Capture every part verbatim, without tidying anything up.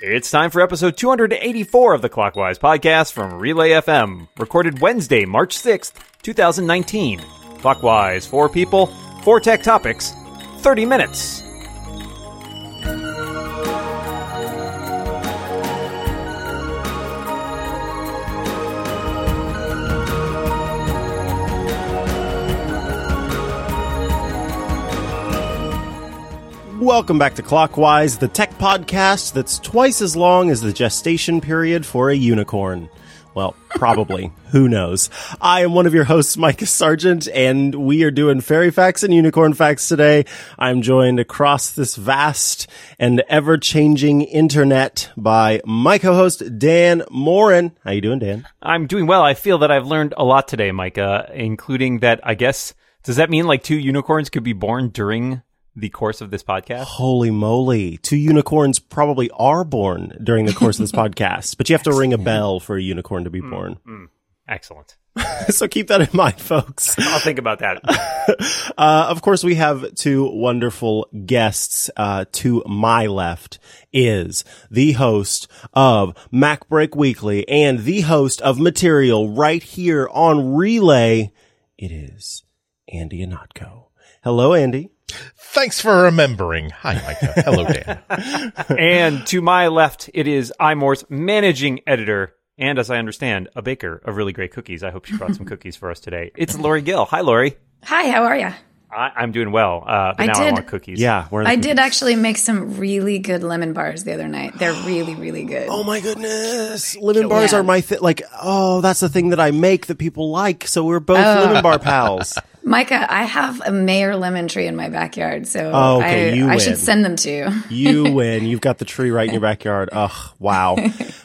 It's time for episode two eighty-four of the Clockwise podcast from Relay F M, recorded Wednesday, March sixth, twenty nineteen. Clockwise, four people, four tech topics, thirty minutes. Welcome back to Clockwise, the tech podcast that's twice as long as the gestation period for a unicorn. Well, probably. Who knows? I am one of your hosts, Micah Sargent, and we are doing fairy facts and unicorn facts today. I'm joined across this vast and ever-changing internet by my co-host, Dan Moran. How you doing, Dan? I'm doing well. I feel that I've learned a lot today, Micah, including that, I guess, does that mean like two unicorns could be born during the course of this podcast? Holy moly. Two unicorns probably are born during the course of this podcast, but you have to ring a bell for a unicorn to be mm, born. Mm. Excellent. So keep that in mind, folks. I'll think about that. uh, of course, we have two wonderful guests. Uh, to my left is the host of Mac Break Weekly and the host of Material right here on Relay. It is Andy Ihnatko. Hello, Andy. Thanks for remembering. Hi, Micah. Hello, Dan. And to my left, it is iMore's managing editor, and as I understand, a baker of really great cookies. I hope she brought some cookies for us today. It's Lori Gill. Hi, Lori. Hi, how are you? I- I'm doing well, uh, but I now did, I want cookies. Yeah, where are the I cookies? Did actually make some really good lemon bars the other night. They're really, really good. Oh, my goodness. Lemon Kill bars yeah. are my thing. Like, oh, that's the thing that I make that people like, so we're both oh. lemon bar pals. Micah, I have a Mayer lemon tree in my backyard, so oh, okay. I, you I should send them to you. You win. You've got the tree right in your backyard. Ugh, wow.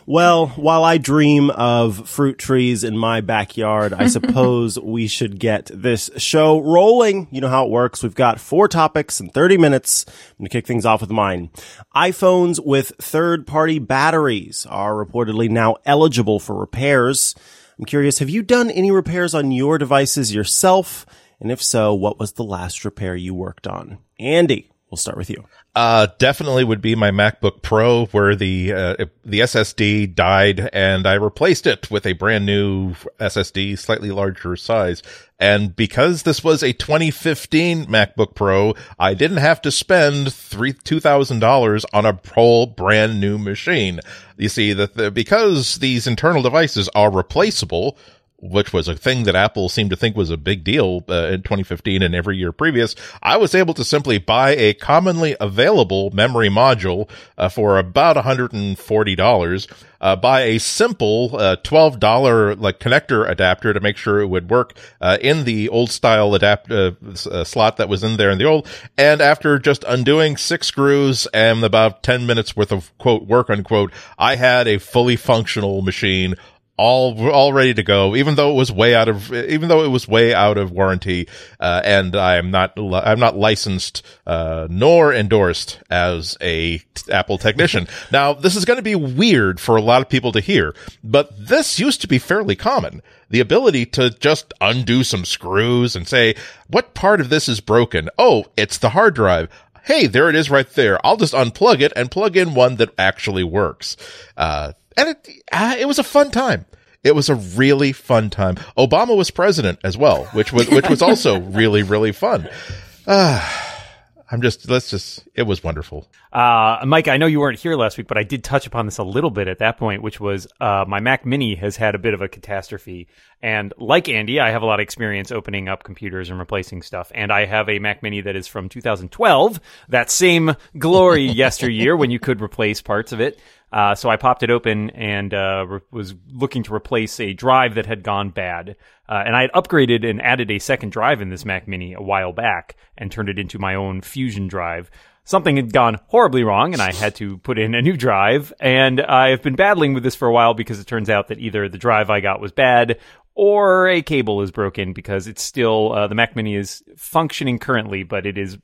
Well, while I dream of fruit trees in my backyard, I suppose we should get this show rolling. You know how it works. We've got four topics in thirty minutes. I'm going to kick things off with mine. iPhones with third-party batteries are reportedly now eligible for repairs. I'm curious, have you done any repairs on your devices yourself? And if so, what was the last repair you worked on? Andy, we'll start with you. Uh, definitely would be my MacBook Pro, where the uh, the S S D died, and I replaced it with a brand new S S D, slightly larger size. And because this was a twenty fifteen MacBook Pro, I didn't have to spend three thousand dollars on a whole brand new machine. You see, that the, because these internal devices are replaceable, which was a thing that Apple seemed to think was a big deal uh, in twenty fifteen and every year previous, I was able to simply buy a commonly available memory module uh, for about one hundred forty dollars, uh, buy a simple uh, twelve dollars like connector adapter to make sure it would work uh, in the old style adapt uh, uh, slot that was in there in the old. And after just undoing six screws and about ten minutes worth of quote work unquote, I had a fully functional machine. All, all ready to go, even though it was way out of, even though it was way out of warranty, uh, and I'm not, I'm not licensed, uh, nor endorsed as a t- Apple technician. Now, this is going to be weird for a lot of people to hear, but this used to be fairly common. The ability to just undo some screws and say, what part of this is broken? Oh, it's the hard drive. Hey, there it is right there. I'll just unplug it and plug in one that actually works. Uh, And it, uh, it was a fun time. It was a really fun time. Obama was president as well, which was which was also really, really fun. Uh, I'm just, let's just, it was wonderful. Uh, Mike, I know you weren't here last week, but I did touch upon this a little bit at that point, which was uh, my Mac Mini has had a bit of a catastrophe. And like Andy, I have a lot of experience opening up computers and replacing stuff. And I have a Mac Mini that is from two thousand twelve, that same glory yesteryear when you could replace parts of it. Uh, so I popped it open and uh, re- was looking to replace a drive that had gone bad. Uh, and I had upgraded and added a second drive in this Mac Mini a while back and turned it into my own Fusion drive. Something had gone horribly wrong, and I had to put in a new drive. And I've been battling with this for a while because it turns out that either the drive I got was bad or a cable is broken, because it's still uh, the Mac Mini is functioning currently, but it is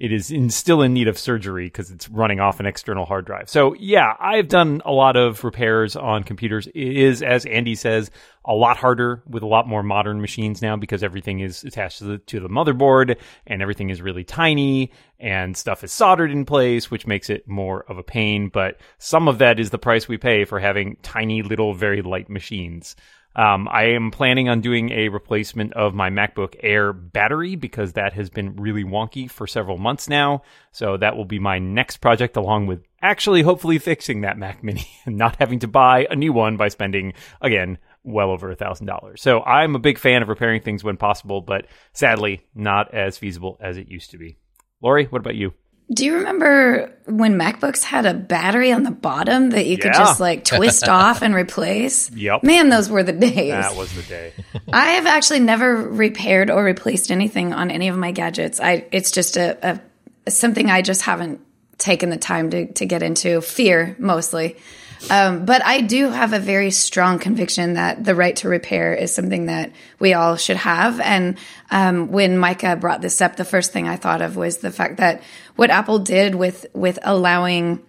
it is in, still in need of surgery because it's running off an external hard drive. So yeah, I've done a lot of repairs on computers. It is, as Andy says, a lot harder with a lot more modern machines now because everything is attached to the, to the motherboard and everything is really tiny and stuff is soldered in place, which makes it more of a pain. But some of that is the price we pay for having tiny little, very light machines. Um, I am planning on doing a replacement of my MacBook Air battery because that has been really wonky for several months now. So that will be my next project, along with actually hopefully fixing that Mac Mini and not having to buy a new one by spending, again, well over a thousand dollars. So I'm a big fan of repairing things when possible, but sadly not as feasible as it used to be. Lori, what about you? Do you remember when MacBooks had a battery on the bottom that you yeah. could just like twist off and replace? Yep. Man, those were the days. That was the day. I have actually never repaired or replaced anything on any of my gadgets. I it's just a, a something I just haven't taken the time to, to get into. Fear, mostly. Um, but I do have a very strong conviction that the right to repair is something that we all should have. And um, when Micah brought this up, the first thing I thought of was the fact that what Apple did with with allowing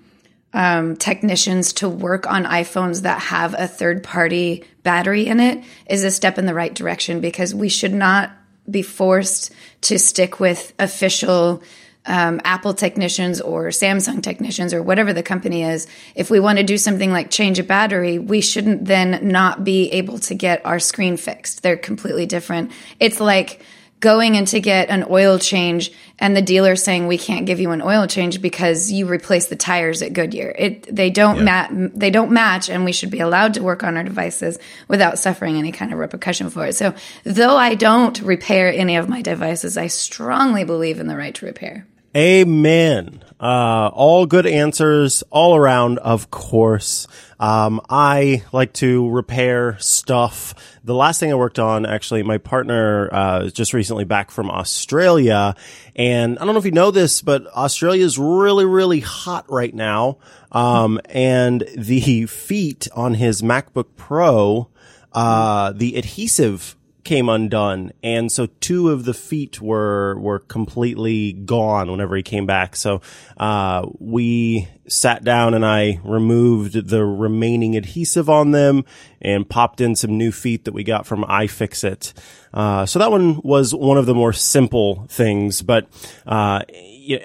um, technicians to work on iPhones that have a third-party battery in it is a step in the right direction, because we should not be forced to stick with official Um, Apple technicians or Samsung technicians or whatever the company is. If we want to do something like change a battery, we shouldn't then not be able to get our screen fixed. They're completely different. It's like going in to get an oil change and the dealer saying, we can't give you an oil change because you replaced the tires at Goodyear. It they don't yeah. ma- they don't match, and we should be allowed to work on our devices without suffering any kind of repercussion for it. So though I don't repair any of my devices, I strongly believe in the right to repair. Amen. Uh, all good answers all around, of course. Um, I like to repair stuff. The last thing I worked on, actually, my partner, uh, is just recently back from Australia. And I don't know if you know this, but Australia is really, really hot right now. Um, and the feet on his MacBook Pro, uh, the adhesive came undone, and so two of the feet were were completely gone whenever he came back. So uh we sat down and I removed the remaining adhesive on them and popped in some new feet that we got from iFixit. Uh so that one was one of the more simple things, but uh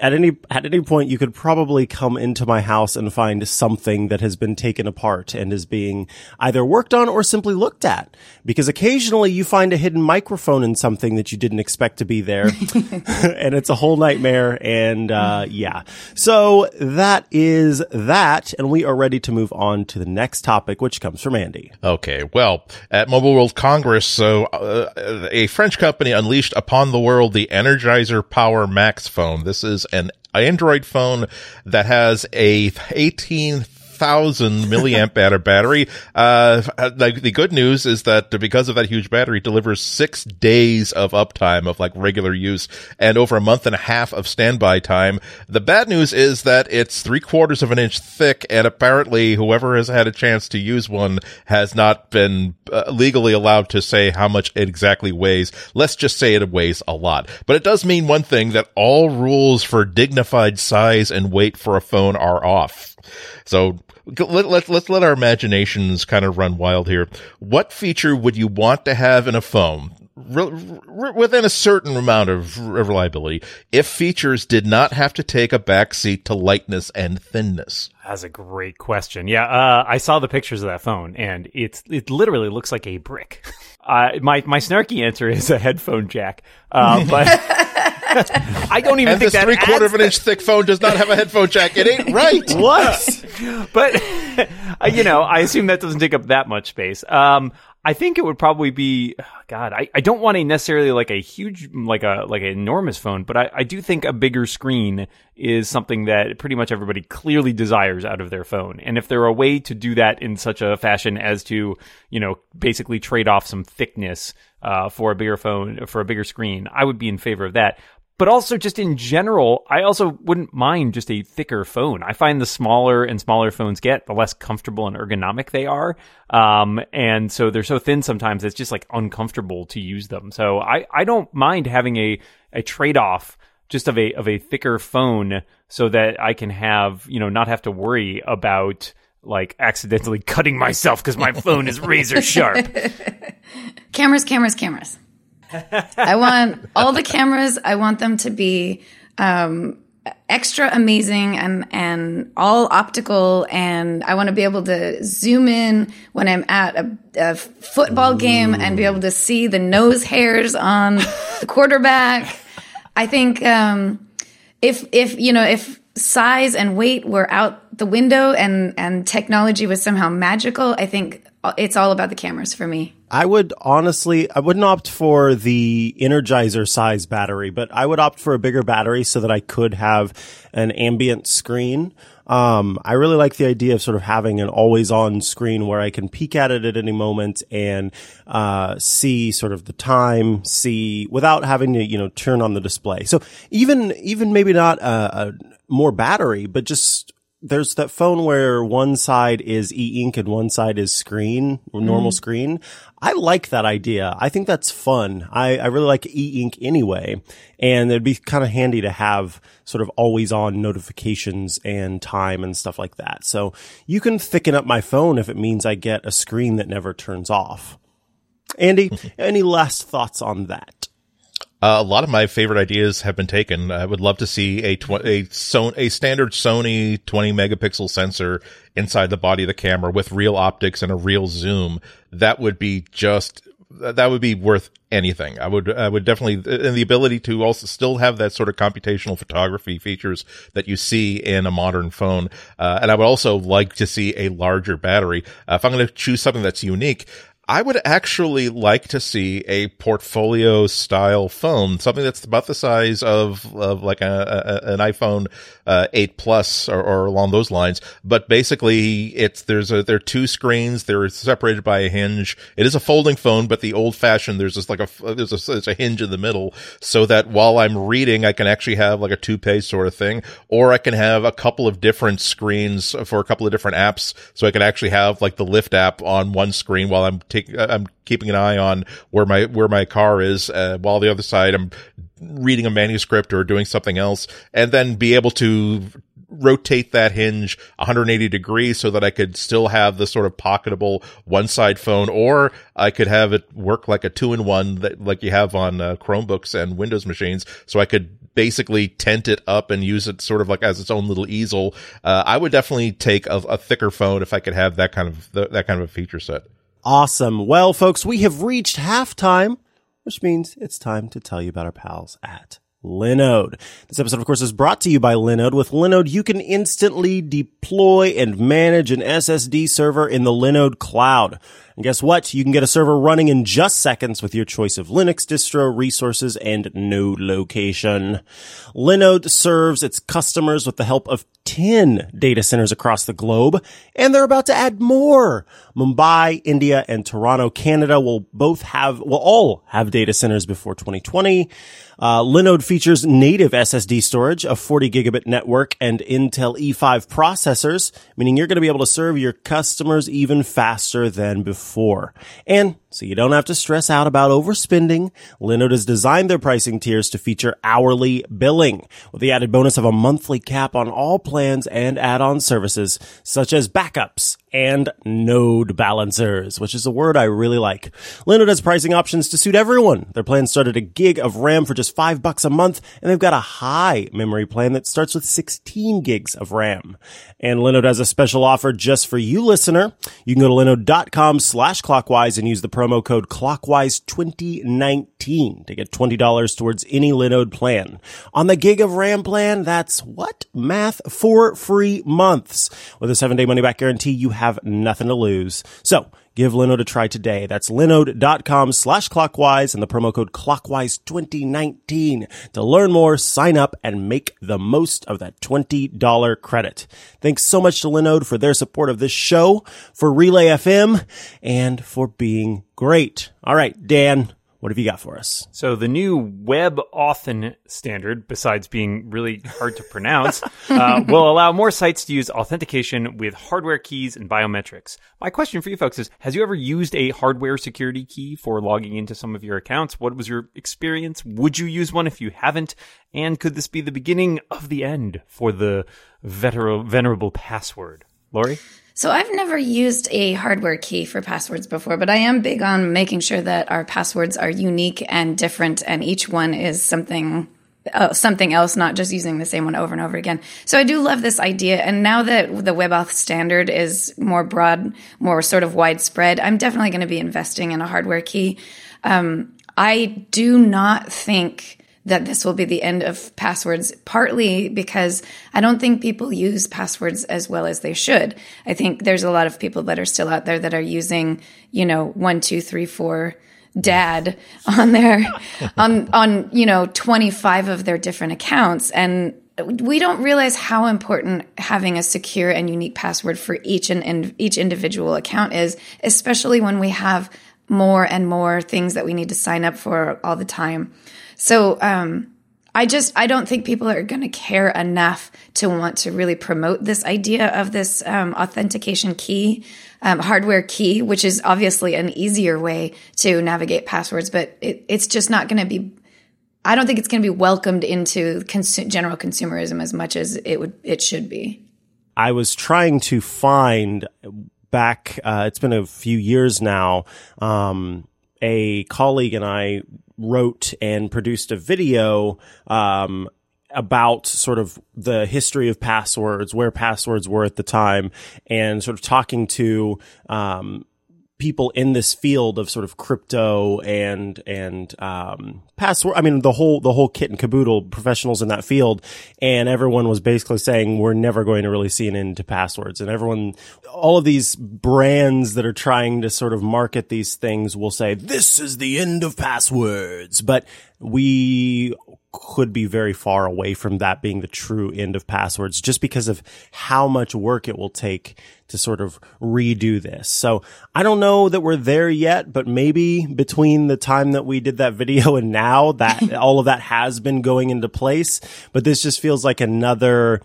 at any at any point you could probably come into my house and find something that has been taken apart and is being either worked on or simply looked at, because occasionally you find a hidden microphone in something that you didn't expect to be there and it's a whole nightmare. And uh yeah so that is that, and we are ready to move on to the next topic, which comes from Andy. Okay, well, at Mobile World Congress, so uh, a French company unleashed upon the world the Energizer Power Max phone. This is is an Android phone that has a eighteen thousand milliamp hour battery. Uh, the, the good news is that because of that huge battery, it delivers six days of uptime of like regular use and over a month and a half of standby time. The bad news is that it's three quarters of an inch thick, and apparently whoever has had a chance to use one has not been uh, legally allowed to say how much it exactly weighs. Let's just say it weighs a lot. But it does mean one thing, that all rules for dignified size and weight for a phone are off. So let, let, let's let our imaginations kind of run wild here. What feature would you want to have in a phone re- re- within a certain amount of reliability if features did not have to take a backseat to lightness and thinness? That's a great question. Yeah, uh, I saw the pictures of that phone, and it's it literally looks like a brick. Uh, my, my snarky answer is a headphone jack, uh, but... I don't even and think that. And this three-quarter of an inch thick phone does not have a headphone jack. It ain't right. What? But, you know, I assume that doesn't take up that much space. Um, I think it would probably be, oh God, I, I don't want a necessarily like a huge, like a like an enormous phone, but I, I do think a bigger screen is something that pretty much everybody clearly desires out of their phone. And if there were a way to do that in such a fashion as to, you know, basically trade off some thickness uh, for a bigger phone, for a bigger screen, I would be in favor of that. But also just in general, I also wouldn't mind just a thicker phone. I find the smaller and smaller phones get, the less comfortable and ergonomic they are. Um, and so they're so thin sometimes it's just like uncomfortable to use them. So I, I don't mind having a, a trade-off just of a of a thicker phone, so that I can have, you know, not have to worry about like accidentally cutting myself because my phone is razor sharp. Cameras, cameras, cameras. I want all the cameras. I want them to be um, extra amazing and, and all optical. And I want to be able to zoom in when I'm at a, a football game. Ooh. And be able to see the nose hairs on the quarterback. I think um, if, if, you know, if size and weight were out the window and, and technology was somehow magical, I think it's all about the cameras for me. I would honestly, I wouldn't opt for the Energizer size battery, but I would opt for a bigger battery so that I could have an ambient screen. Um, I really like the idea of sort of having an always-on screen where I can peek at it at any moment and uh see sort of the time, see without having to, you know, turn on the display. So even even maybe not a, a more battery, but just there's that phone where one side is e-ink and one side is screen, or normal mm. screen. I like that idea. I think that's fun. I, I really like e-ink anyway. And it'd be kind of handy to have sort of always on notifications and time and stuff like that. So you can thicken up my phone if it means I get a screen that never turns off. Andy, any last thoughts on that? Uh, a lot of my favorite ideas have been taken. I would love to see a tw- a, so- a standard Sony twenty megapixel sensor inside the body of the camera with real optics and a real zoom. That would be just that would be worth anything. I would I would definitely, and the ability to also still have that sort of computational photography features that you see in a modern phone. Uh, and I would also like to see a larger battery. Uh, if I'm going to choose something that's unique, I would actually like to see a portfolio style phone, something that's about the size of, of like a, a, an iPhone uh, eight plus or, or along those lines. But basically, it's there's a, there are two screens. They're separated by a hinge. It is a folding phone, but the old fashioned, there's just like a there's, a there's a hinge in the middle, so that while I'm reading, I can actually have like a two page sort of thing, or I can have a couple of different screens for a couple of different apps. So I can actually have like the Lyft app on one screen while I'm taking I'm keeping an eye on where my where my car is, uh, while the other side I'm reading a manuscript or doing something else, and then be able to rotate that hinge one hundred eighty degrees so that I could still have the sort of pocketable one side phone, or I could have it work like a two in one that like you have on uh, Chromebooks and Windows machines, so I could basically tent it up and use it sort of like as its own little easel. Uh, I would definitely take a, a thicker phone if I could have that kind of th- that kind of a feature set. Awesome. Well, folks, we have reached halftime, which means it's time to tell you about our pals at Linode. This episode, of course, is brought to you by Linode. With Linode, you can instantly deploy and manage an S S D server in the Linode cloud. And guess what? You can get a server running in just seconds with your choice of Linux distro, resources, and node location. Linode serves its customers with the help of ten data centers across the globe, and they're about to add more. Mumbai, India, and Toronto, Canada will both have, will all have data centers before twenty twenty. Uh, Linode features native S S D storage, a forty gigabit network, and Intel E five processors, meaning you're going to be able to serve your customers even faster than before. Four. And so you don't have to stress out about overspending, Linode has designed their pricing tiers to feature hourly billing, with the added bonus of a monthly cap on all plans and add-on services, such as backups and node balancers, which is a word I really like. Linode has pricing options to suit everyone. Their plans start at a gig of RAM for just five bucks a month, and they've got a high memory plan that starts with sixteen gigs of RAM. And Linode has a special offer just for you, listener. You can go to linode.com slash clockwise and use the promo code clockwise twenty nineteen to get twenty dollars towards any Linode plan. On the gig of RAM plan, that's what? Math? Four free months. With a seven-day money-back guarantee, you have nothing to lose. So give Linode a try today. That's linode.com slash clockwise and the promo code clockwise twenty nineteen. To learn more, sign up, and make the most of that twenty dollars credit. Thanks so much to Linode for their support of this show, for Relay F M, and for being great. All right, Dan, What have you got for us? So the new WebAuthn standard, besides being really hard to pronounce, uh, will allow more sites to use authentication with hardware keys and biometrics. My question for you folks is, has you ever used a hardware security key for logging into some of your accounts? What was your experience? Would you use one if you haven't? And could this be the beginning of the end for the vener- venerable password? Lori? So I've never used a hardware key for passwords before, but I am big on making sure that our passwords are unique and different, and each one is something uh, something else, not just using the same one over and over again. So I do love this idea, and now that the WebAuth standard is more broad, more sort of widespread, I'm definitely going to be investing in a hardware key. Um, I do not think that this will be the end of passwords, partly because I don't think people use passwords as well as they should. I think there's a lot of people that are still out there that are using, you know, one, two, three, four, dad on their, on, on, you know, twenty-five of their different accounts. And we don't realize how important having a secure and unique password for each and, and each individual account is, especially when we have more and more things that we need to sign up for all the time. So um, I just, I don't think people are going to care enough to want to really promote this idea of this um, authentication key, um, hardware key, which is obviously an easier way to navigate passwords, but it, it's just not going to be, I don't think it's going to be welcomed into consu- general consumerism as much as it would, it should be. I was trying to find back, uh, it's been a few years now, um, a colleague and I wrote and produced a video um, about sort of the history of passwords, where passwords were at the time, and sort of talking to um, people in this field of sort of crypto and and um, password. I mean, the whole the whole kit and caboodle, professionals in that field, and everyone was basically saying we're never going to really see an end to passwords. And everyone, all of these brands that are trying to sort of market these things, will say this is the end of passwords, but we could be very far away from that being the true end of passwords just because of how much work it will take to sort of redo this. So I don't know that we're there yet, but maybe between the time that we did that video and now that all of that has been going into place, but this just feels like another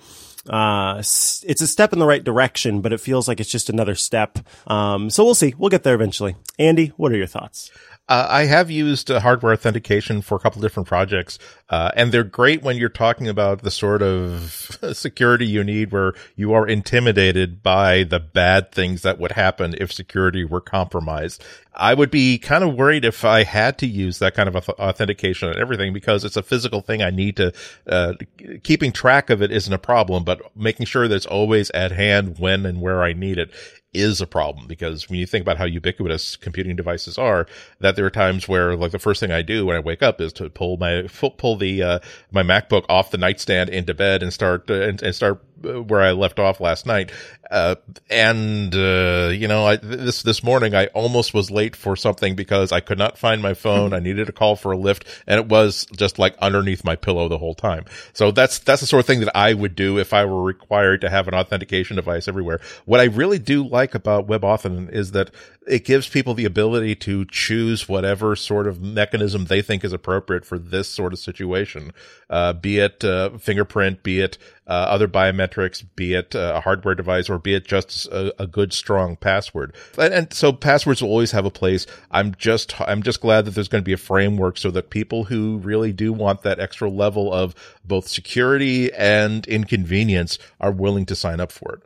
Uh, it's a step in the right direction, but it feels like it's just another step. Um, so we'll see. We'll get there eventually. Andy, what are your thoughts? Uh, I have used uh, hardware authentication for a couple different projects, uh, and they're great when you're talking about the sort of security you need where you are intimidated by the bad things that would happen if security were compromised. I would be kind of worried if I had to use that kind of authentication and everything because it's a physical thing I need to, uh, keeping track of it isn't a problem, but making sure that it's always at hand when and where I need it is a problem, because when you think about how ubiquitous computing devices are, that there are times where, like, the first thing I do when I wake up is to pull my pull the uh, my MacBook off the nightstand into bed and start uh, and, and start where I left off last night. Uh, and uh, you know, I, this this morning I almost was late for something because I could not find my phone. I needed a call for a Lyft, and it was just like underneath my pillow the whole time. So that's that's the sort of thing that I would do if I were required to have an authentication device everywhere. What I really do like about WebAuthn is that it gives people the ability to choose whatever sort of mechanism they think is appropriate for this sort of situation, uh, be it uh, fingerprint, be it uh, other biometrics, be it uh, a hardware device, or be it just a, a good, strong password. And, and so passwords will always have a place. I'm just, I'm just glad that there's going to be a framework so that people who really do want that extra level of both security and inconvenience are willing to sign up for it.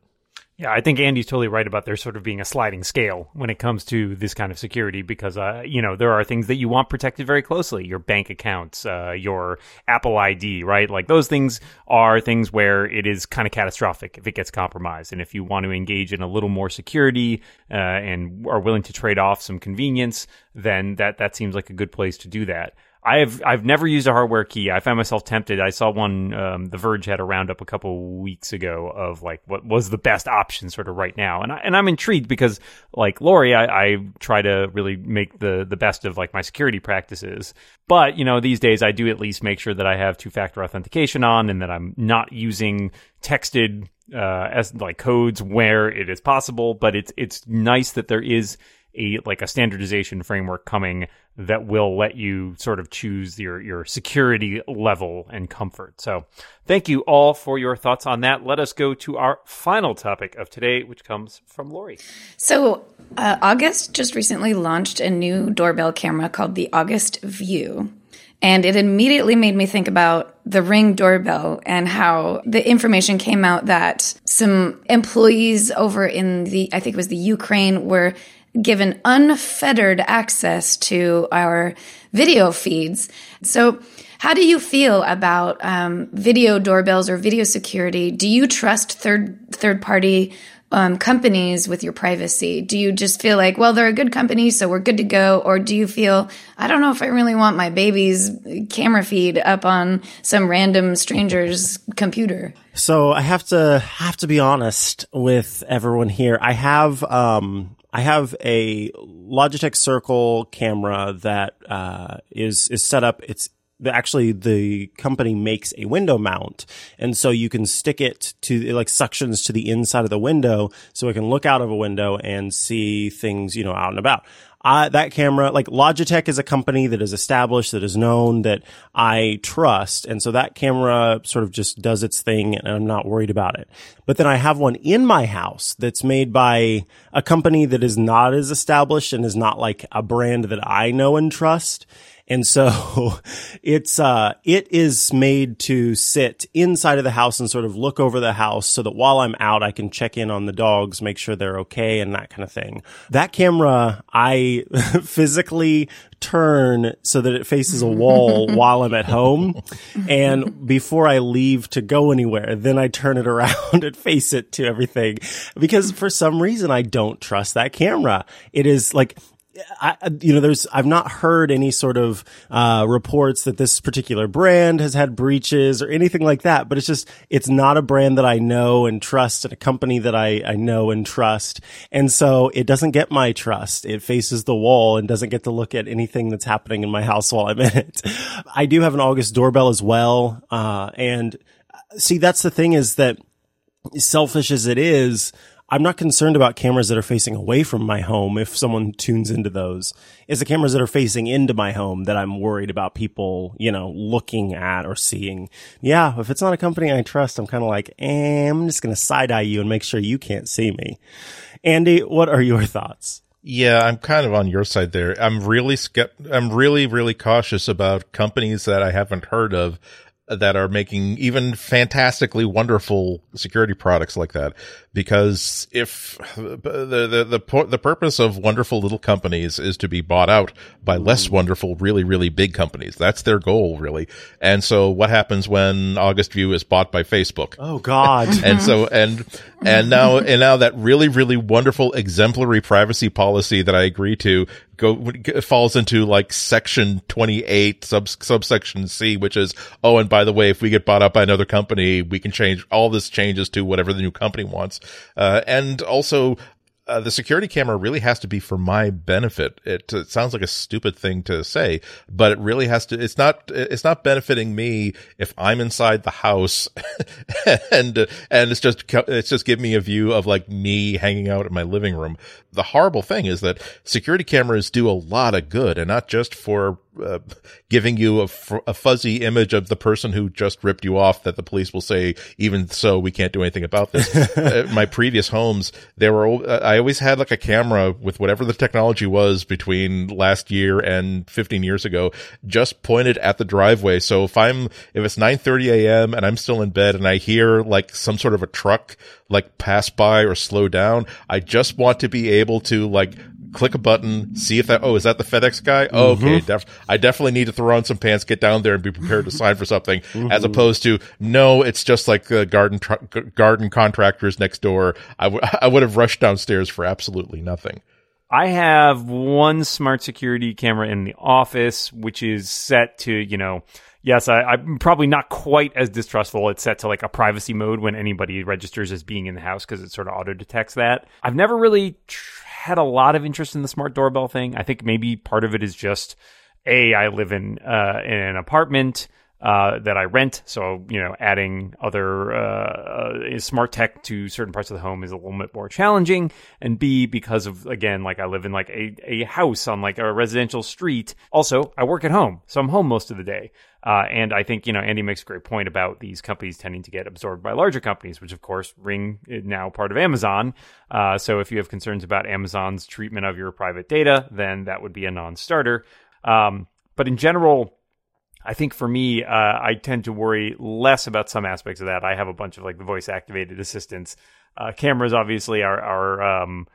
Yeah, I think Andy's totally right about there sort of being a sliding scale when it comes to this kind of security because, uh, you know, there are things that you want protected very closely. Your bank accounts, uh, your Apple I D, right? Like those things are things where it is kind of catastrophic if it gets compromised. And if you want to engage in a little more security uh, and are willing to trade off some convenience, then that, that seems like a good place to do that. I've I've never used a hardware key. I found myself tempted. I saw one, um, The Verge had a roundup a couple weeks ago of like what was the best option sort of right now. And, I, and I'm intrigued because like Lori, I, I try to really make the, the best of like my security practices. But, you know, these days I do at least make sure that I have two-factor authentication on and that I'm not using texted uh, as like codes where it is possible. But it's it's nice that there is a like a standardization framework coming that will let you sort of choose your, your security level and comfort. So thank you all for your thoughts on that. Let us go to our final topic of today, which comes from Lori. So uh, August just recently launched a new doorbell camera called the August View. And it immediately made me think about the Ring doorbell and how the information came out that some employees over in the, I think it was the Ukraine, were given unfettered access to our video feeds. So how do you feel about um, video doorbells or video security? Do you trust third third party um, companies with your privacy? Do you just feel like, well, they're a good company, so we're good to go? Or do you feel, I don't know if I really want my baby's camera feed up on some random stranger's computer? So I have to have to be honest with everyone here. I have... Um I have a Logitech Circle camera that uh is is set up. It's actually the company makes a window mount, and so you can stick it to it like suctions to the inside of the window, so it can look out of a window and see things, you know, out and about. Uh, that camera, like Logitech is a company that is established, that is known, that I trust. And so that camera sort of just does its thing and I'm not worried about it. But then I have one in my house that's made by a company that is not as established and is not like a brand that I know and trust. And so it's, uh, it is made to sit inside of the house and sort of look over the house so that while I'm out, I can check in on the dogs, make sure they're okay and that kind of thing. That camera, I physically turn so that it faces a wall while I'm at home. And before I leave to go anywhere, then I turn it around and face it to everything, because for some reason, I don't trust that camera. It is like, I, you know, there's, I've not heard any sort of, uh, reports that this particular brand has had breaches or anything like that, but it's just, it's not a brand that I know and trust and a company that I, I know and trust. And so it doesn't get my trust. It faces the wall and doesn't get to look at anything that's happening in my house while I'm in it. I do have an August doorbell as well. Uh, and see, that's the thing, is that selfish as it is, I'm not concerned about cameras that are facing away from my home. If someone tunes into those, it's the cameras that are facing into my home that I'm worried about people, you know, looking at or seeing. Yeah, if it's not a company I trust, I'm kind of like, eh, I'm just going to side eye you and make sure you can't see me. Andy, what are your thoughts? Yeah, I'm kind of on your side there. I'm really skept- I'm really, really cautious about companies that I haven't heard of that are making even fantastically wonderful security products like that, because if the the the the purpose of wonderful little companies is to be bought out by less wonderful, really really big companies, that's their goal really. And so, what happens when August View is bought by Facebook? Oh God! and so and and now and now that really really wonderful exemplary privacy policy that I agree to go falls into like section twenty-eight sub subsection C, which is, oh, and by the way, if we get bought up by another company, we can change all this changes to whatever the new company wants. Uh, and also, Uh, the security camera really has to be for my benefit. It, it sounds like a stupid thing to say, but it really has to. It's not. It's not benefiting me if I'm inside the house, and uh, and it's just it's just giving me a view of like me hanging out in my living room. The horrible thing is that security cameras do a lot of good, and not just for uh, giving you a, a fuzzy image of the person who just ripped you off that the police will say, even so, we can't do anything about this. uh, my previous homes, there were uh, I. I always had like a camera with whatever the technology was between last year and fifteen years ago, just pointed at the driveway. So if I'm, if it's nine thirty a.m. and I'm still in bed and I hear like some sort of a truck like pass by or slow down, I just want to be able to like click a button, see if that, oh, is that the FedEx guy? Oh, mm-hmm. Okay. Def- I definitely need to throw on some pants, get down there and be prepared to sign for something, mm-hmm. as opposed to, no, it's just like the garden, tr- garden contractors next door. I, w- I would have rushed downstairs for absolutely nothing. I have one smart security camera in the office, which is set to, you know, yes, I, I'm probably not quite as distrustful. It's set to like a privacy mode when anybody registers as being in the house, because it sort of auto detects that. I've never really tr- had a lot of interest in the smart doorbell thing. I think maybe part of it is just, A, I live in, uh, in an apartment. uh, that I rent. So, you know, adding other uh, uh, smart tech to certain parts of the home is a little bit more challenging. And B, because of, again, like I live in like a, a house on like a residential street. Also, I work at home, so I'm home most of the day. Uh, and I think, you know, Andy makes a great point about these companies tending to get absorbed by larger companies, which, of course, Ring is now part of Amazon. Uh, so if you have concerns about Amazon's treatment of your private data, then that would be a non-starter. Um, but in general, I think for me, uh, I tend to worry less about some aspects of that. I have a bunch of like the voice-activated assistants. Uh, cameras, obviously, are... are um,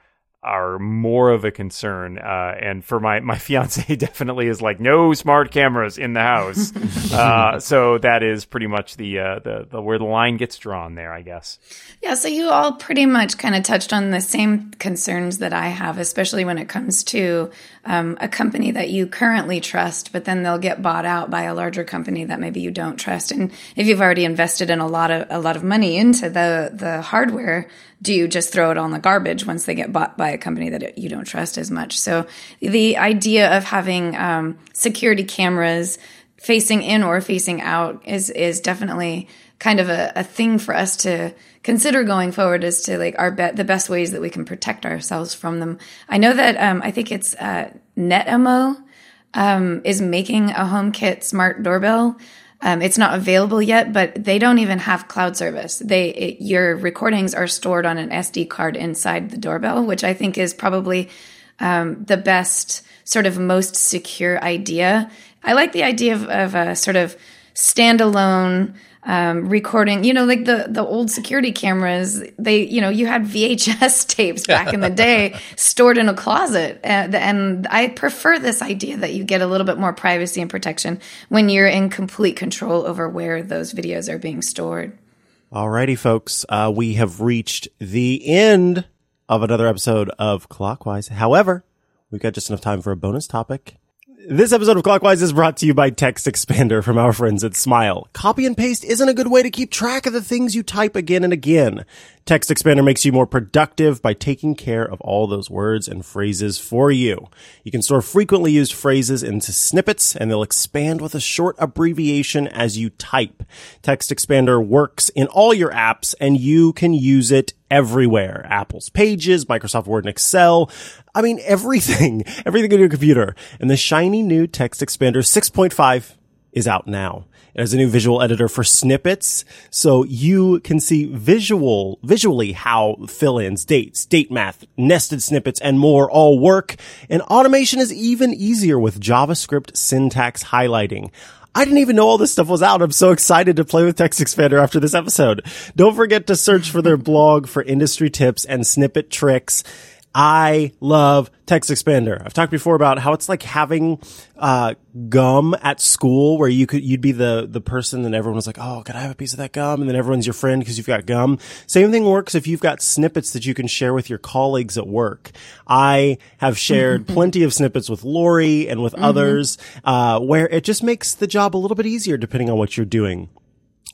are more of a concern. Uh, and for my, my fiance definitely is like, no smart cameras in the house. uh, so that is pretty much the, uh, the, the, where the line gets drawn there, I guess. Yeah. So you all pretty much kind of touched on the same concerns that I have, especially when it comes to um, a company that you currently trust, but then they'll get bought out by a larger company that maybe you don't trust. And if you've already invested in a lot of, a lot of money into the, the hardware, do you just throw it all in the garbage once they get bought by a company that you don't trust as much? So the idea of having um, security cameras facing in or facing out is is definitely kind of a, a thing for us to consider going forward as to like our be- the best ways that we can protect ourselves from them. I know that um, I think it's uh, Netatmo um, is making a HomeKit smart doorbell. Um, it's not available yet, but they don't even have cloud service. They it, your recordings are stored on an S D card inside the doorbell, which I think is probably um, the best sort of most secure idea. I like the idea of, of a sort of standalone um, recording. You know, like the the old security cameras. They you know you had V H S tapes back in the day stored in a closet, and, and I prefer this idea that you get a little bit more privacy and protection when you're in complete control over where those videos are being stored. Alrighty, folks, uh, we have reached the end of another episode of Clockwise. However, we've got just enough time for a bonus topic. This episode of Clockwise is brought to you by Text Expander from our friends at Smile. Copy and paste isn't a good way to keep track of the things you type again and again. Text Expander makes you more productive by taking care of all those words and phrases for you. You can store frequently used phrases into snippets, and they'll expand with a short abbreviation as you type. Text Expander works in all your apps, and you can use it everywhere. Apple's Pages, Microsoft Word and Excel. I mean, everything, everything on your computer. And the shiny new Text Expander six point five is out now. It has a new visual editor for snippets, so you can see visual, visually how fill-ins, dates, date math, nested snippets, and more all work. And automation is even easier with JavaScript syntax highlighting. I didn't even know all this stuff was out. I'm so excited to play with Text Expander after this episode. Don't forget to search for their blog for industry tips and snippet tricks. I love Text Expander. I've talked before about how it's like having uh gum at school where you could you'd be the the person and everyone was like, "Oh, could I have a piece of that gum?" And then everyone's your friend because you've got gum. Same thing works if you've got snippets that you can share with your colleagues at work. I have shared plenty of snippets with Lori and with mm-hmm. others uh where it just makes the job a little bit easier depending on what you're doing.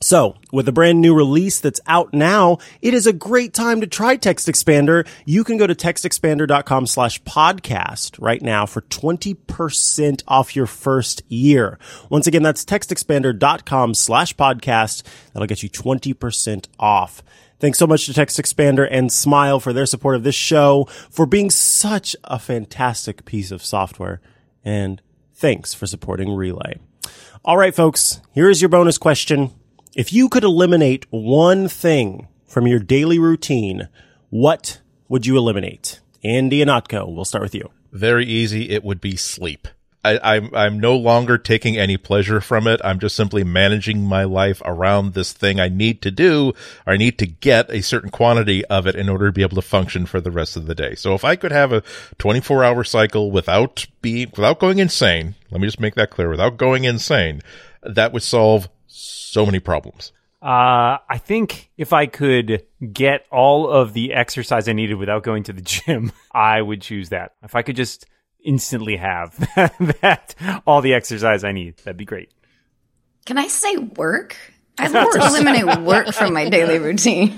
So, with a brand new release that's out now, it is a great time to try Text Expander. You can go to textexpander.com slash podcast right now for twenty percent off your first year. Once again, that's textexpander.com slash podcast. That'll get you twenty percent off. Thanks so much to Text Expander and Smile for their support of this show, for being such a fantastic piece of software. And thanks for supporting Relay. All right, folks, here is your bonus question. If you could eliminate one thing from your daily routine, what would you eliminate? Andy Ihnatko, we'll start with you. Very easy. It would be sleep. I, I'm, I'm no longer taking any pleasure from it. I'm just simply managing my life around this thing I need to do. Or I need to get a certain quantity of it in order to be able to function for the rest of the day. So if I could have a twenty-four hour cycle without being, without going insane, let me just make that clear, without going insane, that would solve so many problems. Uh, I think if I could get all of the exercise I needed without going to the gym, I would choose that. If I could just instantly have that, all the exercise I need, that'd be great. Can I say work? I'd love to eliminate work from my daily routine.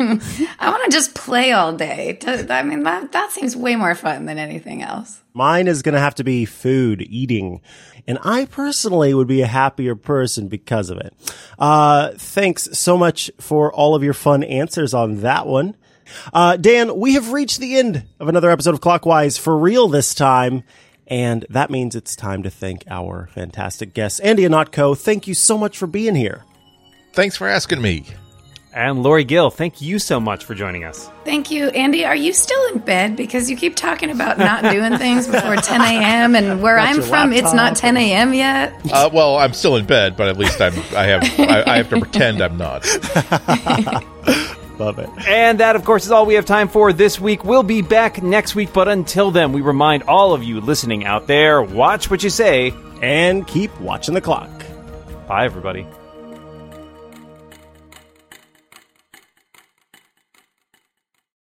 I want to just play all day. I mean, that, that seems way more fun than anything else. Mine is going to have to be food, eating. And I personally would be a happier person because of it. Uh, thanks so much for all of your fun answers on that one. Uh, Dan, we have reached the end of another episode of Clockwise for real this time. And that means it's time to thank our fantastic guest, Andy Ihnatko. Thank you so much for being here. Thanks for asking me. And Lori Gill, thank you so much for joining us. Thank you. Andy, are you still in bed? Because you keep talking about not doing things before ten a.m. And where I'm from, laptop. It's not ten a.m. yet. Uh, well, I'm still in bed, but at least I'm, I have I, I have to pretend I'm not. Love it. And that, of course, is all we have time for this week. We'll be back next week. But until then, we remind all of you listening out there, watch what you say. And keep watching the clock. Bye, everybody.